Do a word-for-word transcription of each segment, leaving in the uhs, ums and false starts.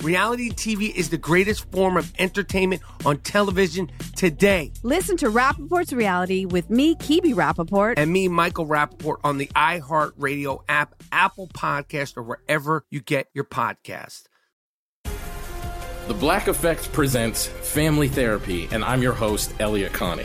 Reality T V is the greatest form of entertainment on television today. Listen to Rappaport's Reality with me, Kebe Rappaport. And me, Michael Rappaport, on the iHeartRadio app, Apple Podcast, or wherever you get your podcast. The Black Effect presents Family Therapy, and I'm your host, Elliot Connie.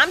I'm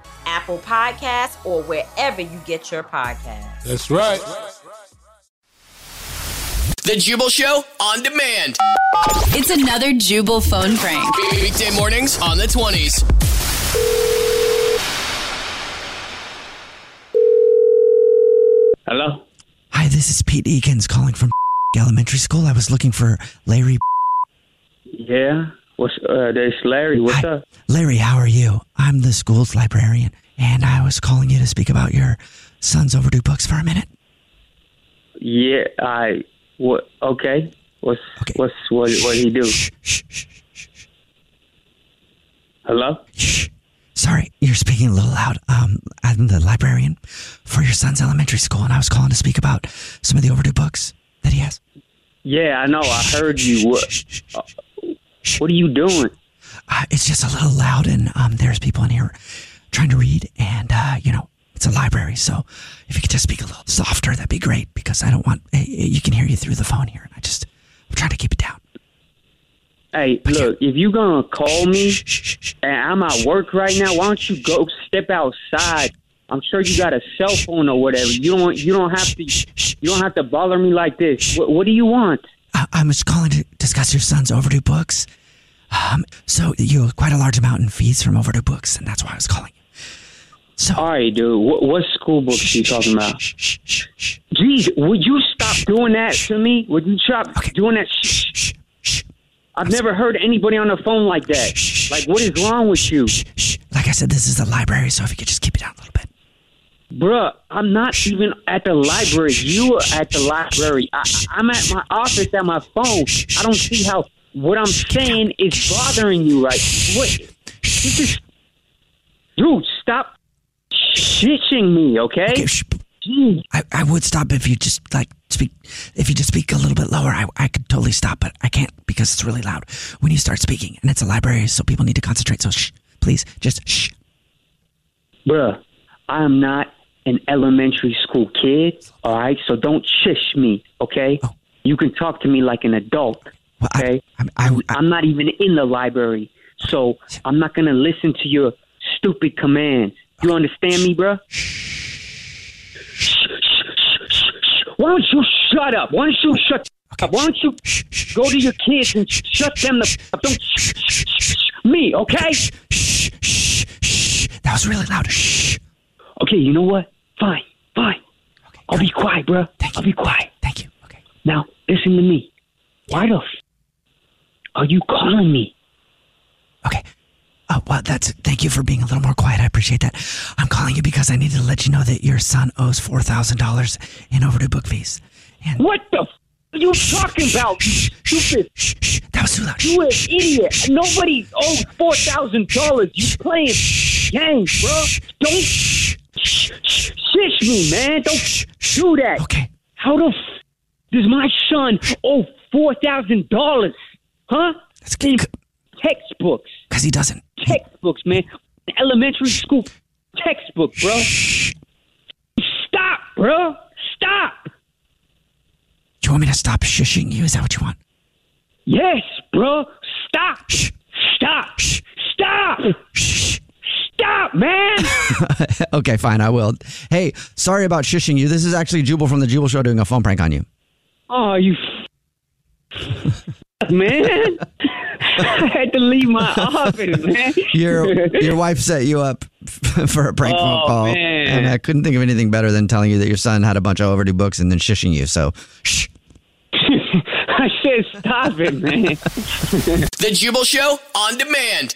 Apple Podcasts, or wherever you get your podcasts. That's right. The Jubal Show on demand. It's another Jubal phone prank. Weekday mornings on the twenties. Hello? Hi, this is Pete Eakins calling from elementary school. I was looking for Larry. Yeah? What's, uh, there's Larry. What's Hi, up? Larry, how are you? I'm the school's librarian, and I was calling you to speak about your son's overdue books for a minute. Yeah, I... What? Okay. What's... Okay. What's... What, what did he do? Shh, shh, shh, shh, shh. Hello? Shh. Sorry, you're speaking a little loud. Um, I'm the librarian for your son's elementary school, and I was calling to speak about some of the overdue books that he has. Yeah, I know. I heard you. What... Uh, What are you doing? Uh, it's just a little loud, and um, there's people in here trying to read, and, uh, you know, it's a library, so if you could just speak a little softer, that'd be great, because I don't want... Uh, you can hear you through the phone here, and I just... I'm trying to keep it down. Hey, but look, yeah. If you're going to call me, and I'm at work right now, why don't you go step outside? I'm sure you got a cell phone or whatever. You don't You don't have to You don't have to bother me like this. What, what do you want? I was calling to discuss your son's overdue books. Um, so you owe quite a large amount in fees from overdue books, and that's why I was calling you. So, all right, dude. What, what school books sh- are you talking about? Sh- sh- sh- Jeez, would you stop doing that sh- to me? Would you stop okay. doing that? Sh- sh- sh- I've I'm never sorry. heard anybody on the phone like that. Sh- sh- like, what is wrong with you? Sh- sh- like I said, this is the library, so if you could just keep it down a little bit. Bruh, I'm not even at the library. You are at the library. I, I'm at my office at my phone. I don't see how what I'm saying is bothering you right now. What? This is... Dude, stop shitting me, okay? okay sh- I, I would stop if you just, like, speak... If you just speak a little bit lower, I, I could totally stop, but I can't because it's really loud when you start speaking, and it's a library, so people need to concentrate, so shh, please, just shh. Bruh, I am not... an elementary school kid, all right? So don't shush me, okay? Oh. You can talk to me like an adult, well, okay? I, I, I, I, I'm not even in the library, so I'm not going to listen to your stupid commands. You understand me, bro? Why don't you shut up? Why don't you shut up? Why don't you go to your kids and shut them the f- up? Don't me, okay? That was really loud. Shh. Okay, you know what? Fine, fine. Okay, I'll be quiet, bro. Thank I'll you. be quiet. Thank you. Okay. Now, listen to me. Why the f- are you calling me? Okay. Uh, well, that's. Thank you for being a little more quiet. I appreciate that. I'm calling you because I needed to let you know that your son owes four thousand dollars in overdue book fees. And what the f- are you talking about? Stupid. That was too loud. You an idiot. Nobody owes four thousand dollars. You playing games, bro. Don't... Shish me, man. Don't do that. Okay. How the f- does my son owe four thousand dollars? Huh? That's good. In textbooks. Because he doesn't. Textbooks, man. elementary school textbook, bro. Stop, bro. Stop. You want me to stop shushing you? Is that what you want? Yes, bro. Stop. Shh. Stop. Shh. Stop. Shh. Stop, man. Okay, fine. I will. Hey, sorry about shushing you. This is actually Jubal from The Jubal Show doing a phone prank on you. Oh, you f- man. I had to leave my office, man. Your your wife set you up for a prank oh, phone call. Man. And I couldn't think of anything better than telling you that your son had a bunch of overdue books and then shushing you. So, shh. I said stop it, man. The Jubal Show on demand.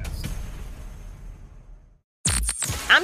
I'm